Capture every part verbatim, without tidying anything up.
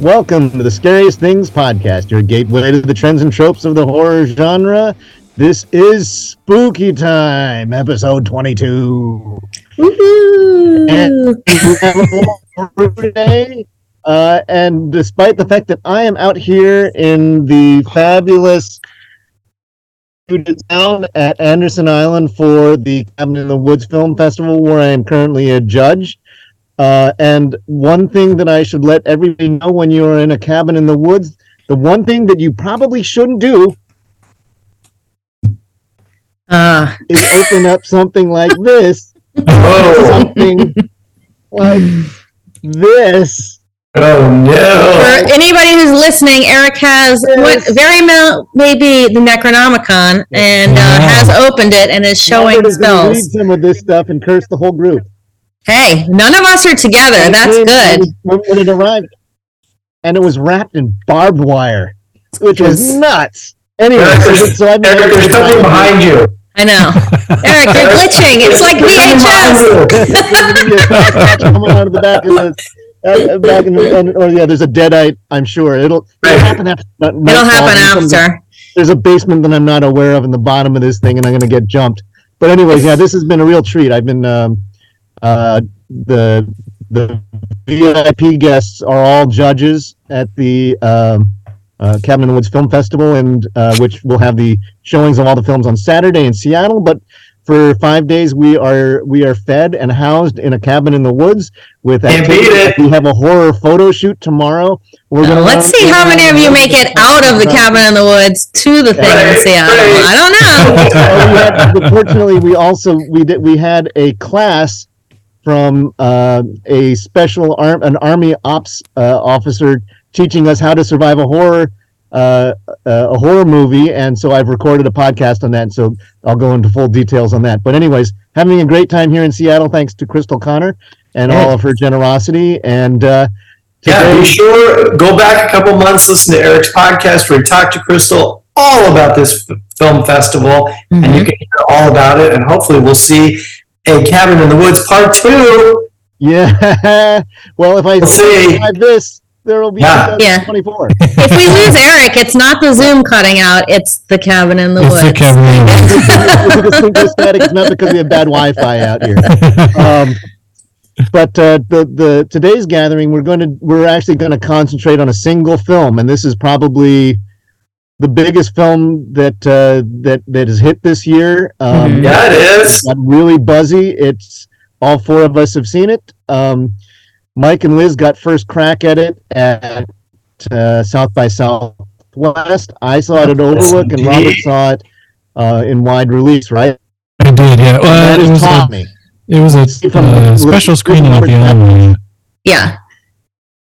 Welcome to the Scariest Things Podcast, your gateway to the trends and tropes of the horror genre. This is Spooky Time, episode twenty-two. Woo-hoo. And we have a horror today. Uh, and despite the fact that I am out here in the fabulous town at Anderson Island for the Cabin in the Woods Film Festival, where I am currently a judge. Uh, and one thing that I should let everybody know when you are in a cabin in the woods, the one thing that you probably shouldn't do uh. is open up something like this, oh. something like this. Oh no! For anybody who's listening, Eric has yes. what very mal- maybe the Necronomicon, and uh, wow. has opened it and is showing Robert is spells. Read some of this stuff and curse the whole group. Hey, none of us are together. That's good. When it arrived, and it was wrapped in barbed wire, which was nuts. Anyway, Eric, so Eric, there's something behind you. I know, Eric, you're glitching. It's like V H S. Come out of the back of the uh, back, in the, and, or yeah, there's a deadite. I'm sure it'll, it'll happen after. It'll fall. happen after. There's a basement that I'm not aware of in the bottom of this thing, and I'm going to get jumped. But anyways, yeah, this has been a real treat. I've been. Um, Uh, the the V I P guests are all judges at the um, uh, Cabin in the Woods Film Festival, and uh, which will have the showings of all the films on Saturday in Seattle. But for five days, we are we are fed and housed in a cabin in the woods. With we have a horror photo shoot tomorrow. We're now, let's see how many of you make it out of the cabin in the woods to the thing right, in Seattle. Right. I don't know. Fortunately, we also we did we had a class. From uh, a special arm, an army ops uh, officer teaching us how to survive a horror, uh, a horror movie, and so I've recorded a podcast on that. So I'll go into full details on that. But anyways, having a great time here in Seattle, thanks to Crystal Connor and yeah. all of her generosity. And uh, today- yeah, be sure go back a couple months, listen to Eric's podcast where he talked to Crystal all about this f- film festival, mm-hmm. and you can hear all about it. And hopefully, we'll see. A Cabin in the Woods Part Two. Yeah. Well, if I we'll see like this, there will be yeah. yeah. twenty-four. If we lose Eric, it's not the Zoom cutting out; it's the Cabin in the it's Woods. The cabin in the woods. It's not because we have bad Wi-Fi out here. Um, but uh, the the today's gathering, we're going to we're actually going to concentrate on a single film, and this is probably the biggest film that uh, that that has hit this year. Um, yeah, it is. I'm really buzzy. It's all four of us have seen it. Um, Mike and Liz got first crack at it at uh, South by Southwest. I saw it at Overlook, yes, and Robert saw it uh, in wide release. Right? I did. Yeah. Well, it was Tommy. It was a uh, special screening at the Alamo. Yeah.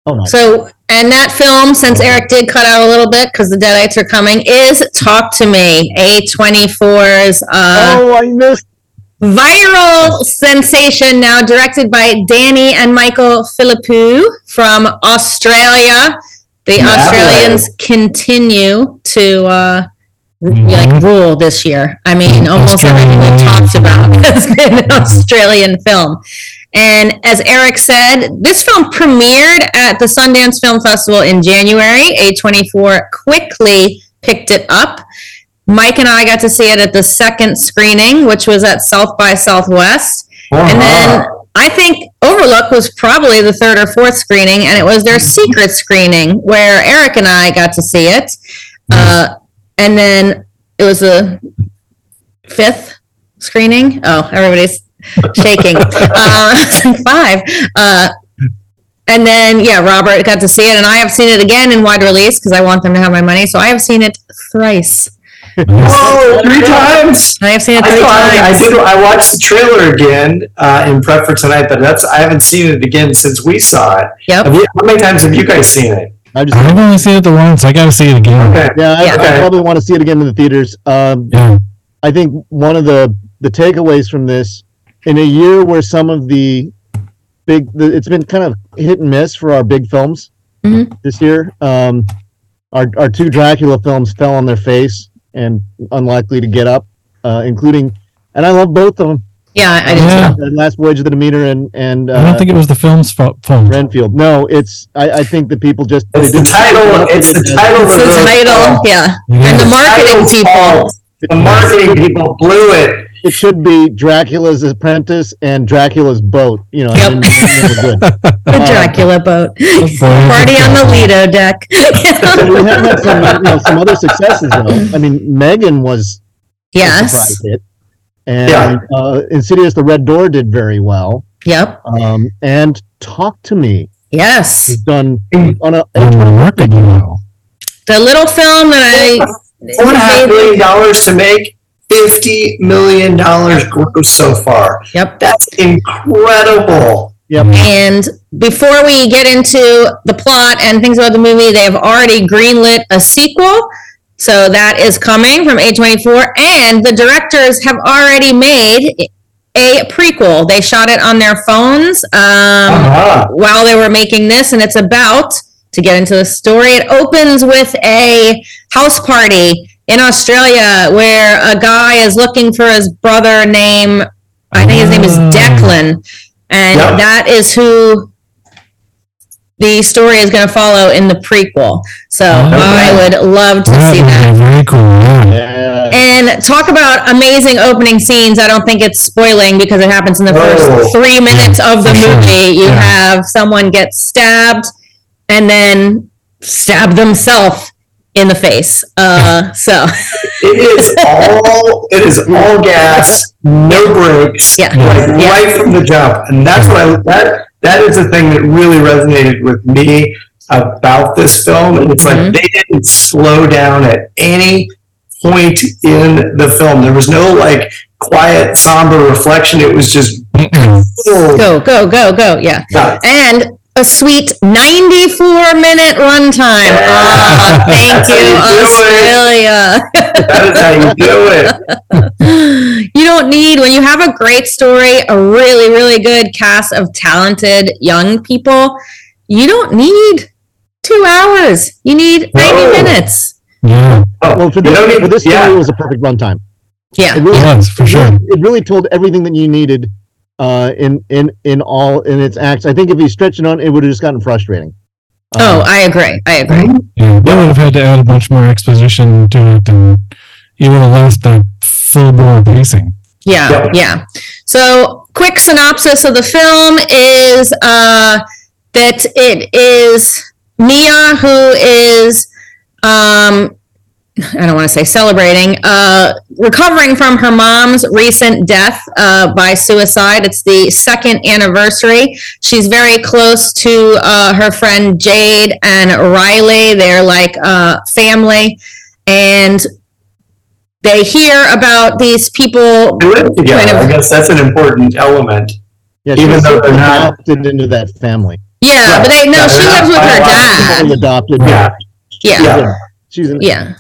Oh no. So. And that film, since Eric did cut out a little bit because the Deadites are coming, is Talk to Me, A twenty-four's uh, oh, I missed. viral sensation, now directed by Danny and Michael Philippou from Australia. The yeah, Australians right. continue to uh, mm-hmm. like rule this year. I mean, almost everything we've talked about has been an Australian film. And as Eric said, this film premiered at the Sundance Film Festival in January. A twenty-four quickly picked it up. Mike and I got to see it at the second screening, which was at South by Southwest. Uh-huh. And then I think Overlook was probably the third or fourth screening, and it was their secret screening where Eric and I got to see it. Uh, and then it was the fifth screening. Oh, everybody's... shaking uh five uh and then yeah Robert got to see it, and I have seen it again in wide release because I want them to have my money, so I have seen it thrice. Oh, three times I have seen it three I times I, I did I watched the trailer again uh in prep for tonight, but that's I haven't seen it again since we saw it. Yep. Have you, how many times have you guys seen it? I just, I've only seen it the once. I gotta see it again. Okay. yeah, I, yeah. Okay. I probably want to see it again in the theaters. um yeah. I think one of the the takeaways from this, in a year where some of the big, the, it's been kind of hit and miss for our big films mm-hmm. this year. Um, our our two Dracula films fell on their face and unlikely to get up, uh, including, and I love both of them. Yeah, I didn't yeah. The Last Voyage of the Demeter and... and uh, I don't think it was the film's fault. Renfield. No, it's... I, I think the people just... It's the title. It's the title. It's the title, yeah. yeah. And the marketing people. The marketing people blew it. It should be Dracula's Apprentice and Dracula's Boat. You know, yep. Good. The Dracula Boat. Party on the Lido deck. So we have had some, you know, some other successes, though. I mean, Megan was yes. a surprise hit. And yeah. uh, Insidious: The Red Door did very well. Yep. Um, and Talk to Me. Yes. It's done on a A twenty-four. The little film that I... Four and a half million dollars to make, fifty million dollars gross so far. Yep. That's incredible. Yep. And before we get into the plot and things about the movie, they have already greenlit a sequel. So that is coming from A twenty-four. And the directors have already made a prequel. They shot it on their phones um, uh-huh. while they were making this. And it's about... To get into the story, it opens with a house party in Australia where a guy is looking for his brother named, I think his name is Declan. And yeah. that is who the story is going to follow in the prequel. So okay. I would love to that see that. Very cool. Yeah. And talk about amazing opening scenes. I don't think it's spoiling because it happens in the first oh. three minutes yeah. of the movie. You yeah. have someone get stabbed. And then stab themselves in the face. Uh, so it is all it is all gas, no brakes, yeah. like yeah. right from the jump. And that's what I that that is the thing that really resonated with me about this film. And it's like mm-hmm. they didn't slow down at any point in the film. There was no like quiet, somber reflection. It was just oh. go, go, go, go. Yeah, yeah. and. A sweet ninety-four minute runtime. Yeah. Oh, thank you, Australia. That is how you do it. You don't need, when you have a great story, a really, really good cast of talented young people, you don't need two hours. You need ninety oh. minutes. Yeah. Oh, well, for this, you know, for this yeah. story, it was a perfect runtime. Yeah. It really, it was, for sure. It really told everything that you needed. Uh, in in in all in its acts, I think if you stretched it on, it would have just gotten frustrating. Um, oh, I agree. I agree. Yeah, they would have had to add a bunch more exposition to it, and you would have lost the full bore pacing. Yeah, yeah. So, quick synopsis of the film is uh, that it is Mia who is um, I don't want to say celebrating, uh, recovering from her mom's recent death uh, by suicide. It's the second anniversary. She's very close to uh, her friend Jade and Riley. They're like uh, family. And they hear about these people. They live together. Kind of, I guess that's an important element. Yeah, even though they're not adopted into that family. Yeah, yeah. but they no, yeah, she lives with her dad. Adopted. Yeah. Yeah. yeah. She's an yeah.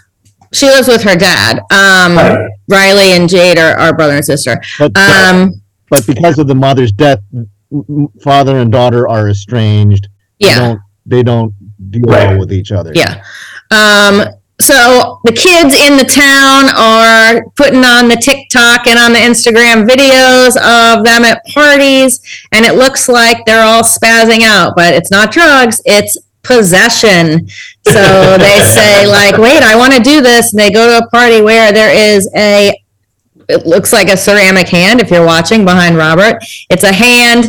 She lives with her dad. Um, right. Riley and Jade are, are brother and sister. But, um, but because of the mother's death, father and daughter are estranged. Yeah. They don't, they don't deal right. well with each other. Yeah. Um, so the kids in the town are putting on the TikTok and on the Instagram videos of them at parties, and it looks like they're all spazzing out, but it's not drugs. It's possession. So they say like, wait, I want to do this. And they go to a party where there is a, it looks like a ceramic hand. If you're watching behind Robert, it's a hand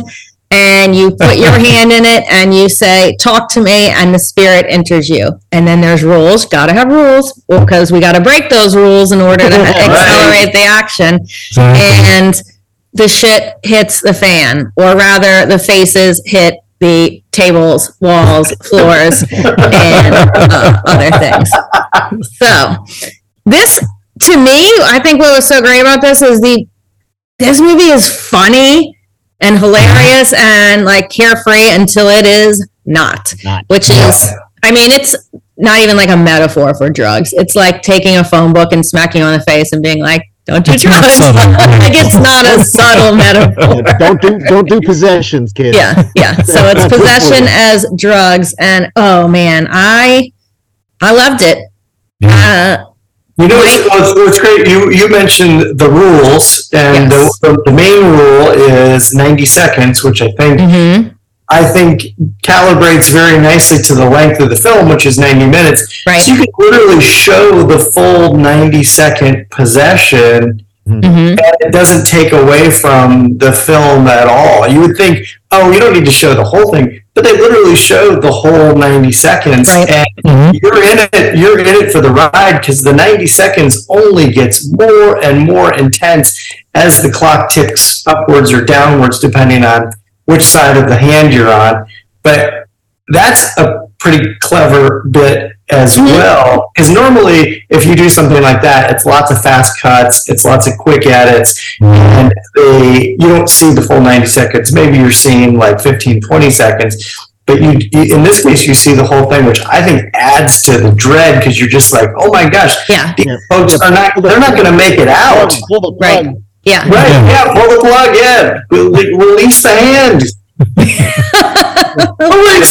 and you put your hand in it and you say, talk to me. And the spirit enters you. And then there's rules. Got to have rules because we got to break those rules in order to right. accelerate the action. And the shit hits the fan, or rather the faces hit the tables, walls, floors, and uh, other things. So this, to me, I think what was so great about this is the this movie is funny and hilarious and like carefree until it is not, not which is, I mean, it's not even like a metaphor for drugs. It's like taking a phone book and smacking you on the face and being like, don't do it's drugs. Like it's not a subtle metaphor. Don't do don't do possessions, kids. Yeah, yeah. So it's possession as drugs, and oh man, I I loved it. Uh, you know, it's, it's great. You you mentioned the rules And yes. the, the main rule is ninety seconds, which I think mm-hmm. I think calibrates very nicely to the length of the film, which is ninety minutes. Right. So you can literally show the full ninety second possession, mm-hmm. and it doesn't take away from the film at all. You would think, oh, you don't need to show the whole thing, but they literally showed the whole ninety seconds, right. and mm-hmm. you're in it. You're in it for the ride, because the ninety seconds only gets more and more intense as the clock ticks upwards or downwards, depending on which side of the hand you're on. But that's a pretty clever bit as mm-hmm. well, because normally if you do something like that, it's lots of fast cuts, it's lots of quick edits, mm-hmm. and they, you don't see the full ninety seconds. Maybe you're seeing like fifteen, twenty seconds, but you, in this case, you see the whole thing, which I think adds to the dread, because you're just like, oh my gosh, yeah. these folks are not, they're not going to make it out. Pull the plug. Right. Yeah. Right. Yeah. Pull the plug. Yeah. Release the hand. Release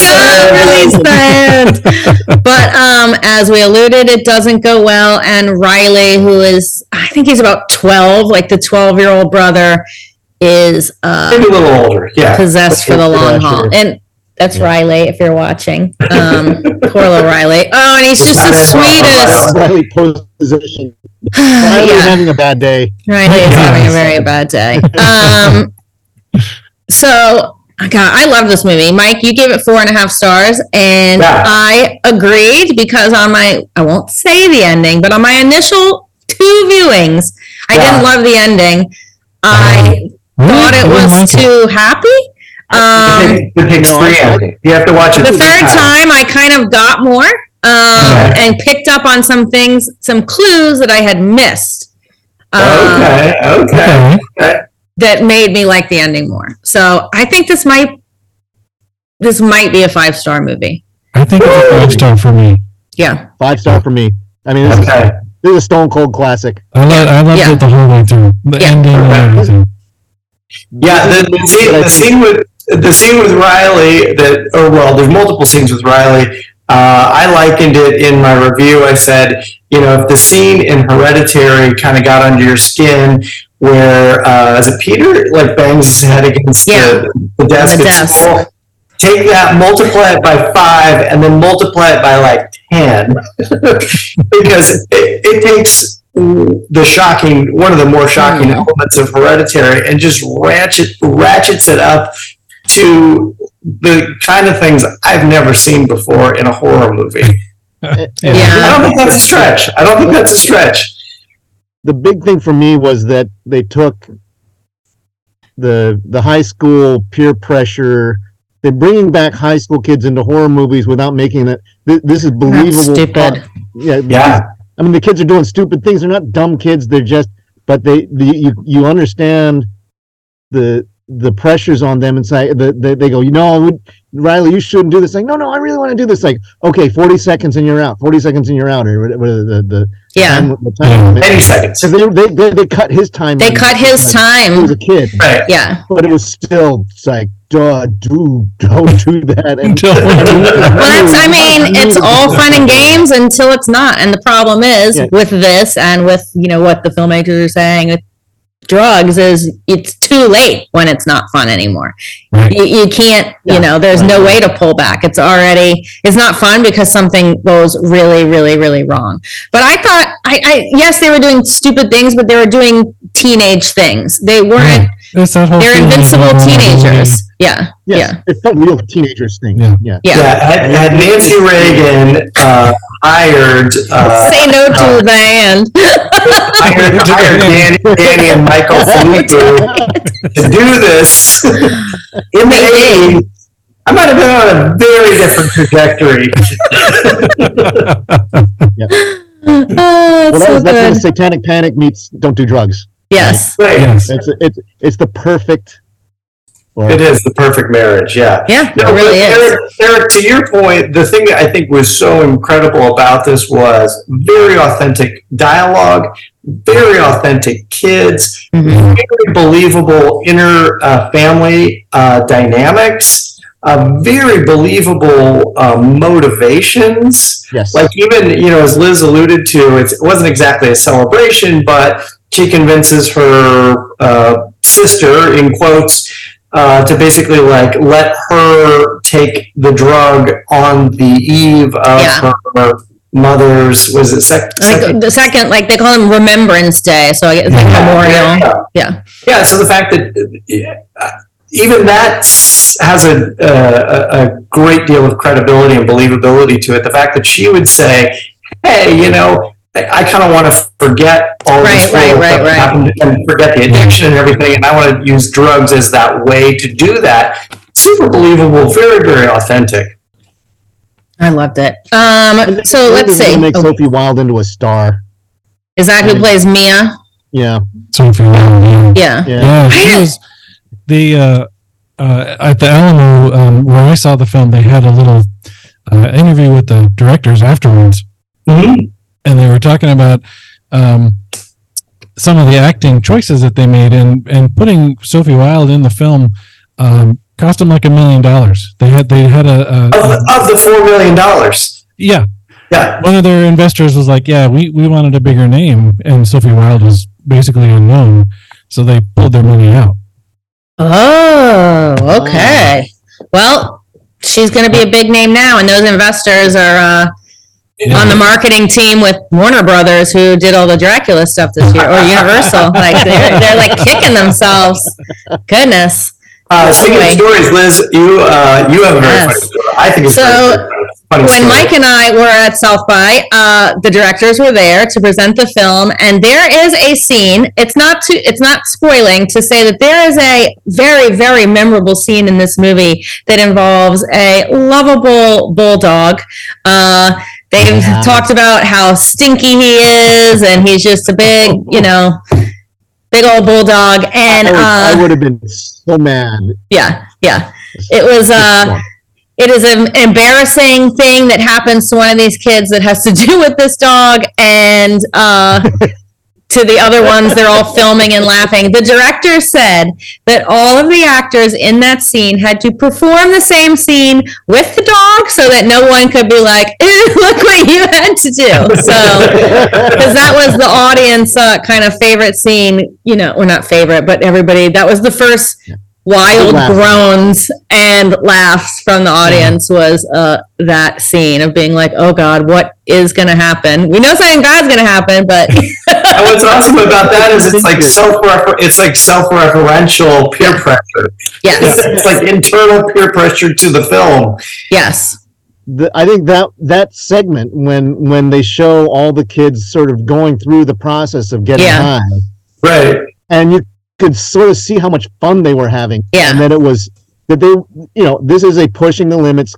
the hand. Release the hand. But um, as we alluded, it doesn't go well. And Riley, who is, I think he's about twelve, like the twelve-year-old brother, is uh, maybe a little older. Yeah. Possessed for the long haul, and that's yeah. Riley. If you're watching, um, poor little Riley. Oh, and he's just the sweetest. Riley possession. Riley's yeah. having a bad day. Riley is having a very bad day. Um, so, God, I love this movie. Mike, you gave it four and a half stars, and yeah. I agreed, because on my, I won't say the ending, but on my initial two viewings, I yeah. didn't love the ending. I uh, thought it was like too it. happy. Um, it takes three. You have to watch it. The third time, I kind of got more. Um, okay. And picked up on some things, some clues that I had missed. Um, okay, okay, okay. That made me like the ending more. So I think this might, this might be a five star movie. I think Woo! It's a five star for me. Yeah, five star for me. I mean, this, okay. is, this is a stone cold classic. I love, I loved yeah. it the whole way through. The yeah. ending and everything. Yeah, the, the scene, the scene with the scene with Riley. That, oh well, there's multiple scenes with Riley. Uh, I likened it in my review. I said, you know, if the scene in Hereditary kind of got under your skin, where uh, is it Peter like bangs his head against yeah. the, the desk the at desk. school, take that, multiply it by five, and then multiply it by like ten, because it, it takes the shocking, one of the more shocking mm. elements of Hereditary, and just ratchet ratchets it up to the kind of things I've never seen before in a horror movie. yeah. I don't think that's a stretch. I don't think that's a stretch. The big thing for me was that they took the the high school peer pressure. They're bringing back high school kids into horror movies without making it. Th- this is believable. Stupid. Yeah. yeah. I mean, the kids are doing stupid things. They're not dumb kids. They're just, but they, the, you, you understand the, the pressures on them inside. The, the, they go, you know, Riley, you shouldn't do this. Like, no, no, I really want to do this. Like, okay, forty seconds and you're out. Forty seconds and you're out. Or what? The the yeah, time, the time yeah. thirty seconds. They, they, they, they cut his time. They cut his time. He was a kid, right? Yeah, but it was still like, duh, dude, don't do that. And, don't do that. Well, that's, I mean, it's all fun and games until it's not. And the problem is yeah. with this, and with, you know, what the filmmakers are saying. With drugs is, it's too late when it's not fun anymore. Right. You, you can't, yeah. you know, there's right. no way to pull back. It's already, it's not fun because something goes really, really, really wrong. But I thought, I, I yes, they were doing stupid things, but they were doing teenage things. They weren't, yeah. they're invincible teenagers. Yeah. Yes. Yeah. It's a real teenagers thing. Yeah. Yeah. yeah. yeah. Had, had Nancy Reagan uh, hired. Uh, Say no to uh, the hand. hired hired Danny, Danny and Michael Philippou to do this in the eighties, I might have been on a very different trajectory. yeah. Oh, that's well, that so was, that's when Satanic Panic meets Don't Do Drugs. Yes. Right. Yes. It's, it's, it's the perfect. Or it is the perfect marriage, yeah. Yeah, no, it really Eric, is. Eric, to your point, the thing that I think was so incredible about this was very authentic dialogue, very authentic kids, mm-hmm. very believable inner uh, family uh, dynamics, uh, very believable uh, motivations. Yes. Like even, you know, as Liz alluded to, it's, it wasn't exactly a celebration, but she convinces her uh, sister, in quotes, uh, to basically like let her take the drug on the eve of yeah. her mother's, was it sec- like second? The second, like they call them Remembrance Day, so I guess it's like yeah, memorial. Yeah. yeah. Yeah, so the fact that yeah, even that has a, a a great deal of credibility and believability to it. The fact that she would say, hey, you know, I kind of want to forget all right, this right, right, that right. happened and forget the addiction and everything, and I want to use drugs as that way to do that. Super believable, very, very authentic. I loved it. Um, so let's see. Make Sophie Wilde into a star. Is that who plays Mia? Yeah, Sophie Wilde. Yeah, yeah. yeah she was the uh, uh, at the Alamo um, where I saw the film. They had a little uh, interview with the directors afterwards. Mm-hmm. And they were talking about um, some of the acting choices that they made, and, and putting Sophie Wilde in the film um, cost them like a million dollars. They had they had a, a, of, the, of the four million dollars. Yeah, yeah. One of their investors was like, "Yeah, we, we wanted a bigger name," and Sophie Wilde was basically unknown, so they pulled their money out. Oh, okay. Oh. Well, she's going to be a big name now, and those investors are. Uh... Yeah. On the marketing team with Warner Brothers, who did all the Dracula stuff this year, or Universal, like they're, they're like kicking themselves. Goodness. Uh, speaking anyway. of stories, Liz, you uh, you have a very yes. funny story. I think it's so. Very funny when story. Mike and I were at South by, uh, the directors were there to present the film, and there is a scene. It's not too. It's not spoiling to say that there is a very, very memorable scene in this movie that involves a lovable bulldog. Uh, They've yeah. talked about how stinky he is, and he's just a big, you know, big old bulldog. And I would, uh, I would have been so mad. Yeah, yeah. It was. Uh, it is an embarrassing thing that happens to one of these kids that has to do with this dog, and uh, to the other ones, they're all filming and laughing. The director said that all of the actors in that scene had to perform the same scene with the dog, so that no one could be like, look what you had to do. So, because that was the audience uh, kind of favorite scene, you know, or not favorite, but everybody, that was the first wild groans and laughs from the audience was uh, that scene of being like, oh God, what is going to happen? We know something bad's going to happen, but... And what's awesome about that is it's like self-refer- it's like self-referential peer pressure. Yes. It's like internal peer pressure to the film. Yes. The, I think that that segment when when they show all the kids sort of going through the process of getting yeah. high, right? And you could sort of see how much fun they were having, yeah. And that it was that they, you know, this is a pushing the limits,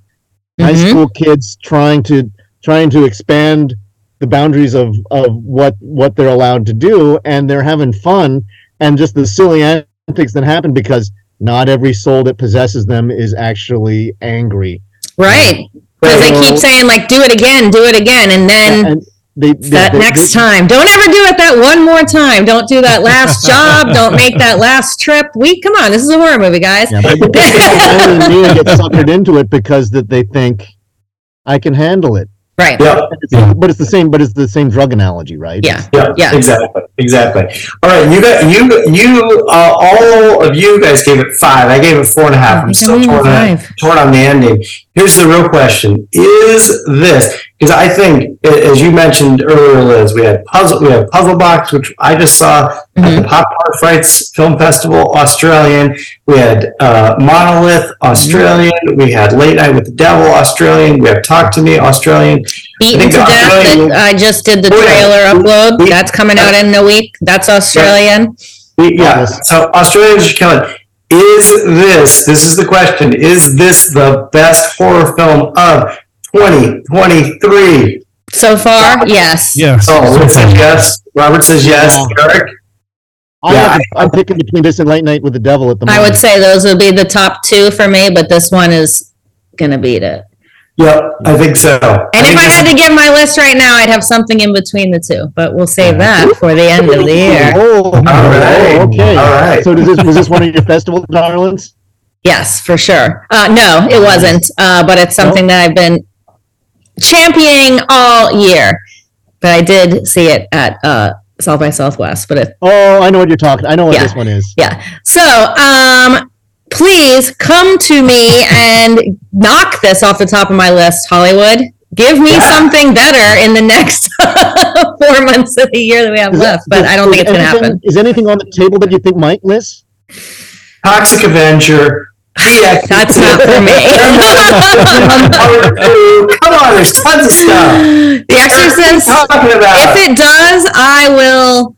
mm-hmm. high school kids trying to trying to expand the boundaries of of what what they're allowed to do, and they're having fun, and just the silly antics that happen because not every soul that possesses them is actually angry, right? Um, Because they keep saying, like, do it again, do it again, and then and they, they, that they, next they, time. Don't ever do it that one more time. Don't do that last job. Don't make that last trip. We come on, this is a horror movie, guys. Yeah, but they get suckered into it because that they think I can handle it. Right. Yeah. It's, but it's the same. But it's the same drug analogy, right? Yeah. Yeah. yeah. Exactly. Exactly. All right. You got you you uh, all of you guys gave it five. I gave it four and a half. I'm still torn on, torn on the ending. Here's the real question: is this? Because I think, as you mentioned earlier, Liz, we had puzzle we had Puzzle Box, which I just saw mm-hmm. at the Pop Horror Frights Film Festival, Australian. We had uh, Monolith, Australian. Mm-hmm. We had Late Night with the Devil, Australian. We have Talk to Me, Australian. Beaten to Death. I just did the trailer upload. Beat, That's coming out in a week. That's Australian. Beat, yeah. So Australians are killing it. Is this? This is the question. Is this the best horror film of twenty twenty-three? So far, Robert, yes. Yes. Oh, Liz says yes. Robert says yes. Yeah. Eric. Yeah, I, I'm picking between this and Late Night with the Devil at the moment. I would say those would be the top two for me, but this one is gonna beat it. Yep, I think so. And I if I had to give my list right now, I'd have something in between the two, but we'll save that for the end of the year. Oh, all right. Okay. All right. So does this, was this one of your festival darlings? Yes, for sure. Uh, no, it wasn't, uh, but it's something that I've been championing all year. But I did see it at uh, South by Southwest, but it. Oh, I know what you're talking. I know what yeah. this one is. Yeah. So, um, please come to me and knock this off the top of my list, Hollywood. Give me yeah. something better in the next four months of the year that we have is left, that, but is, I don't think it's going to happen. Is anything on the table that you think might list? Toxic Avenger. Yeah, that's not for me. Come on, there's tons of stuff. The Exorcist. If it does, I will.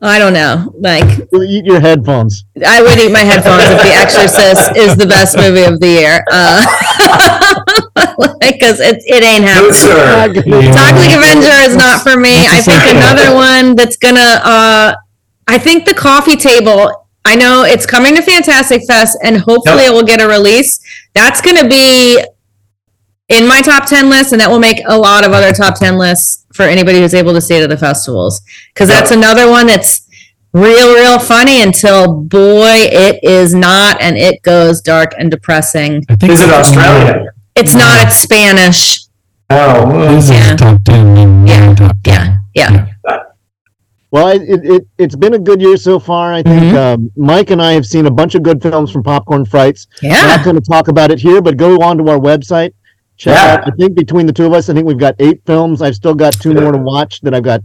I don't know. Like, you'll eat your headphones. I would eat my headphones if The Exorcist is the best movie of the year. Uh, because it it ain't happening. Toxic no, yeah. Avenger is not for me. I think another one that's gonna. Uh, I think The Coffee Table. I know it's coming to Fantastic Fest, and hopefully yep. it will get a release. That's going to be in my top ten list, and that will make a lot of other top ten lists for anybody who's able to see it at the festivals. Because yep. that's another one that's real, real funny until, boy, it is not, and it goes dark and depressing. I think is it Australia? It's no. not. It's Spanish. Oh. This yeah. is top ten. Yeah. Top ten. Yeah. Yeah. yeah. yeah. Well, it, it, it's been a good year so far. I think mm-hmm. um, Mike and I have seen a bunch of good films from Popcorn Frights. Yeah. We're not going to talk about it here, but go on to our website. Check yeah. out. I think between the two of us, I think we've got eight films. I've still got two more to watch that I've got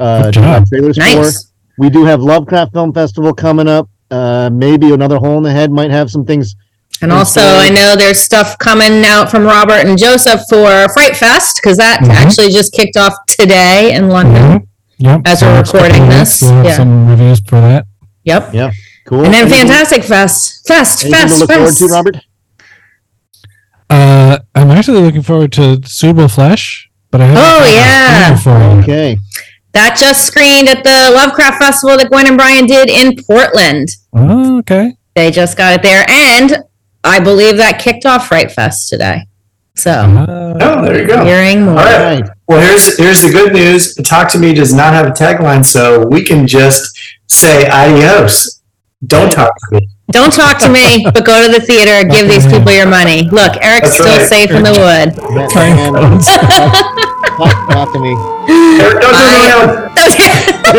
uh, trailers nice. for. We do have Lovecraft Film Festival coming up. Uh, maybe Another Hole in the Head might have some things. And also, I know there's stuff coming out from Robert and Joseph for Fright Fest, because that mm-hmm. actually just kicked off today in London. Mm-hmm. Yep. As so we're recording this, we'll have yeah. some reviews for that. Yep. Yeah. Cool. And then Anything Fantastic Fest, Fest, Fest, Fest. To look Fest. forward to, Robert? Uh, I'm actually looking forward to Subtle Flesh, but I haven't. Oh yeah. For okay. That just screened at the Lovecraft Festival that Gwen and Brian did in Portland. Oh, okay. They just got it there, and I believe that kicked off Fright Fest today. So, uh, oh, there you go. Hearing more. All right. Well, here's here's the good news. Talk to Me does not have a tagline, so we can just say adios. Don't talk to me. Don't talk to me, but go to the theater and give these people your money. Look, Eric's That's still right. safe in the wood. Talk to me. Eric, don't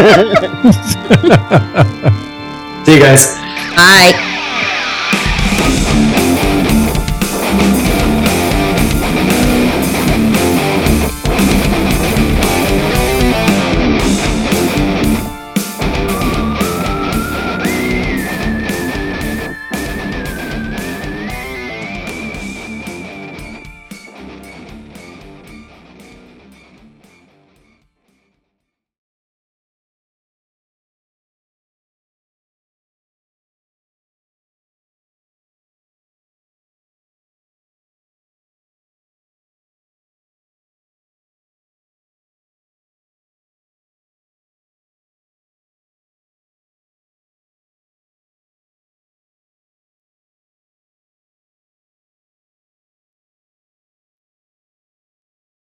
do anything else. See you guys. Bye.